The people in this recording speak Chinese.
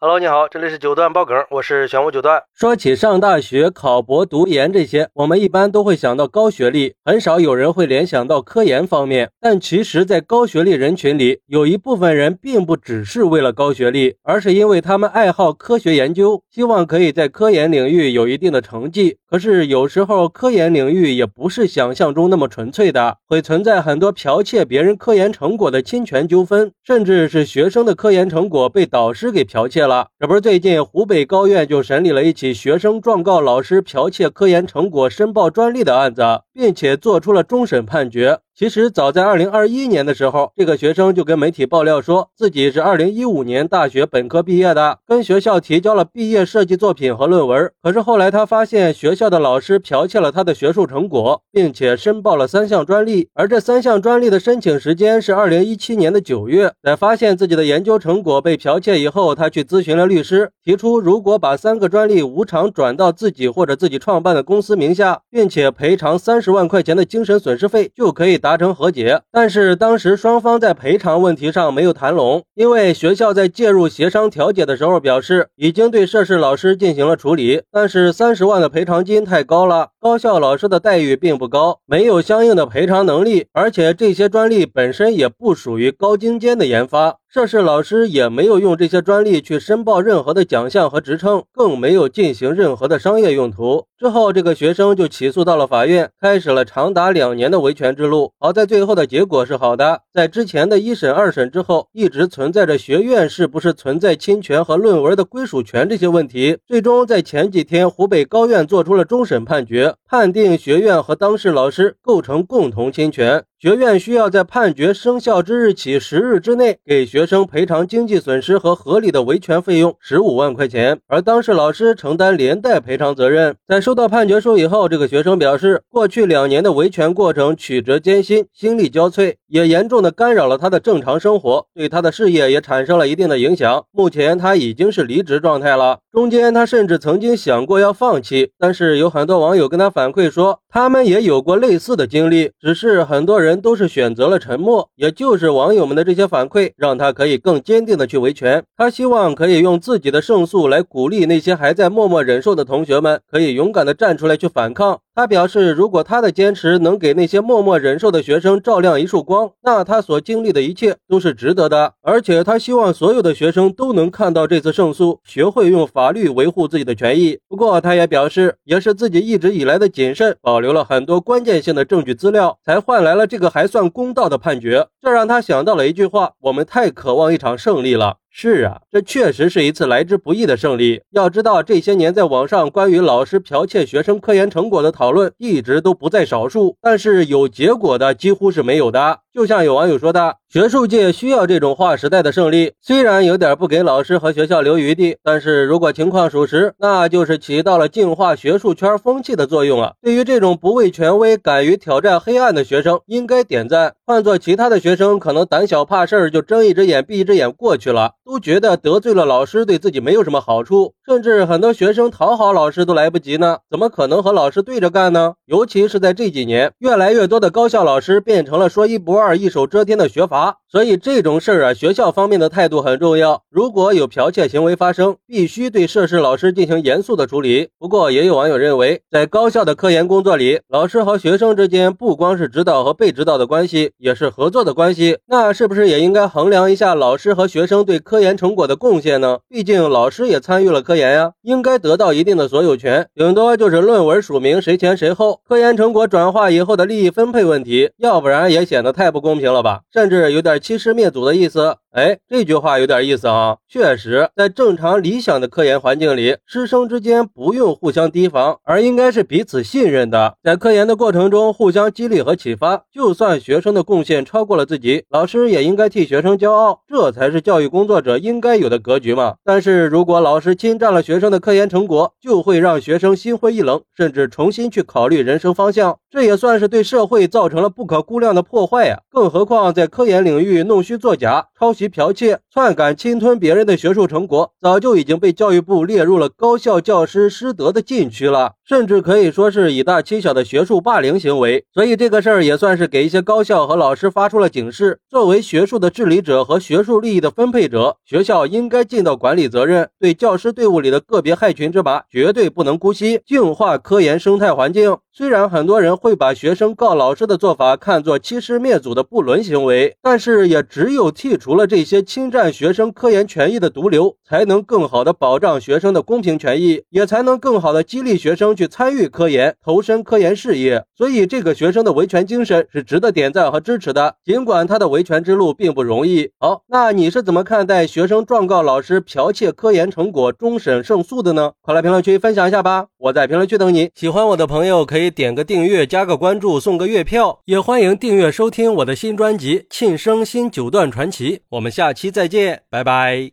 Hello， 你好，这里是九段爆梗，我是玄武九段。说起上大学、考博、读研这些，我们一般都会想到高学历，很少有人会联想到科研方面。但其实在高学历人群里，有一部分人并不只是为了高学历，而是因为他们爱好科学研究，希望可以在科研领域有一定的成绩。可是有时候科研领域也不是想象中那么纯粹的，会存在很多剽窃别人科研成果的侵权纠纷，甚至是学生的科研成果被导师给剽窃了。这不是最近湖北高院就审理了一起学生状告老师剽窃科研成果申报专利的案子，并且做出了终审判决。其实早在2021年的时候，这个学生就跟媒体爆料说自己是2015年大学本科毕业的，跟学校提交了毕业设计作品和论文。可是后来他发现学校的老师剽窃了他的学术成果，并且申报了3项专利，而这3项专利的申请时间是2017年的9月。在发现自己的研究成果被剽窃以后，他去咨询了律师，提出如果把3个专利无偿转到自己或者自己创办的公司名下，并且赔偿30万块钱的精神损失费，就可以达成和解。但是当时双方在赔偿问题上没有谈拢，因为学校在介入协商调解的时候表示已经对涉事老师进行了处理，但是30万的赔偿金太高了，高校老师的待遇并不高，没有相应的赔偿能力，而且这些专利本身也不属于高精尖的研发，涉事老师也没有用这些专利去申报任何的奖项和职称，更没有进行任何的商业用途。之后这个学生就起诉到了法院，开始了长达2年的维权之路。好在最后的结果是好的，在之前的1审2审之后，一直存在着学院是不是存在侵权和论文的归属权这些问题，最终在前几天湖北高院做出了终审判决，判定学院和当事老师构成共同侵权，学院需要在判决生效之日起10日之内给学生赔偿经济损失和合理的维权费用15万块钱，而当事老师承担连带赔偿责任。在收到判决书以后，这个学生表示，过去2年的维权过程曲折艰辛，心力交瘁，也严重的干扰了他的正常生活，对他的事业也产生了一定的影响。目前他已经是离职状态了，中间他甚至曾经想过要放弃，但是有很多网友跟他反馈说，他们也有过类似的经历，只是很多人都是选择了沉默。也就是网友们的这些反馈，让他可以更坚定的去维权。他希望可以用自己的胜诉来鼓励那些还在默默忍受的同学们，可以勇敢的站出来去反抗。他表示，如果他的坚持能给那些默默忍受的学生照亮一束光，那他所经历的一切都是值得的。而且他希望所有的学生都能看到这次胜诉，学会用法律维护自己的权益。不过他也表示，也是自己一直以来的谨慎，保留了很多关键性的证据资料，才换来了这个还算公道的判决。这让他想到了一句话，我们太渴望一场胜利了。是啊，这确实是一次来之不易的胜利。要知道，这些年在网上关于老师剽窃学生科研成果的讨论一直都不在少数，但是有结果的几乎是没有的。就像有网友说的，学术界需要这种划时代的胜利，虽然有点不给老师和学校留余地，但是如果情况属实，那就是起到了净化学术圈风气的作用啊。对于这种不畏权威、敢于挑战黑暗的学生，应该点赞。换做其他的学生，可能胆小怕事，就睁一只眼闭一只眼过去了，都觉得得罪了老师对自己没有什么好处，甚至很多学生讨好老师都来不及呢，怎么可能和老师对着干呢？尤其是在这几年，越来越多的高校老师变成了说一不二、一手遮天的学阀，所以这种事啊，学校方面的态度很重要。如果有剽窃行为发生，必须对涉事老师进行严肃的处理。不过也有网友认为，在高校的科研工作里，老师和学生之间不光是指导和被指导的关系，也是合作的关系，那是不是也应该衡量一下老师和学生对科研成果的贡献呢？毕竟老师也参与了科研呀，应该得到一定的所有权，顶多就是论文署名谁前谁后，科研成果转化以后的利益分配问题，要不然也显得太不公平了吧，甚至有点欺师灭祖的意思。哎，这句话有点意思啊。确实，在正常理想的科研环境里，师生之间不用互相提防，而应该是彼此信任的，在科研的过程中互相激励和启发。就算学生的贡献超过了自己，老师也应该替学生骄傲，这才是教育工作者应该有的格局嘛。但是如果老师侵占了学生的科研成果，就会让学生心灰意冷，甚至重新去考虑人生方向，这也算是对社会造成了不可估量的破坏呀。更何况在科研领域育弄虚作假、抄袭剽窃、篡改侵吞别人的学术成果，早就已经被教育部列入了高校教师师德的禁区了，甚至可以说是以大欺小的学术霸凌行为。所以这个事儿也算是给一些高校和老师发出了警示，作为学术的治理者和学术利益的分配者，学校应该尽到管理责任，对教师队伍里的个别害群之马绝对不能姑息，净化科研生态环境。虽然很多人会把学生告老师的做法看作欺师灭祖的不伦行为，但是也只有剔除了这些侵占学生科研权益的毒瘤，才能更好的保障学生的公平权益，也才能更好的激励学生去参与科研，投身科研事业。所以这个学生的维权精神是值得点赞和支持的，尽管他的维权之路并不容易。好，那你是怎么看待学生状告老师剽窃科研成果终审胜诉的呢？快来评论区分享一下吧，我在评论区等你。喜欢我的朋友可以点个订阅，加个关注，送个月票，也欢迎订阅收听我的新专辑《庆生新九段传奇》，我们下期再见，拜拜。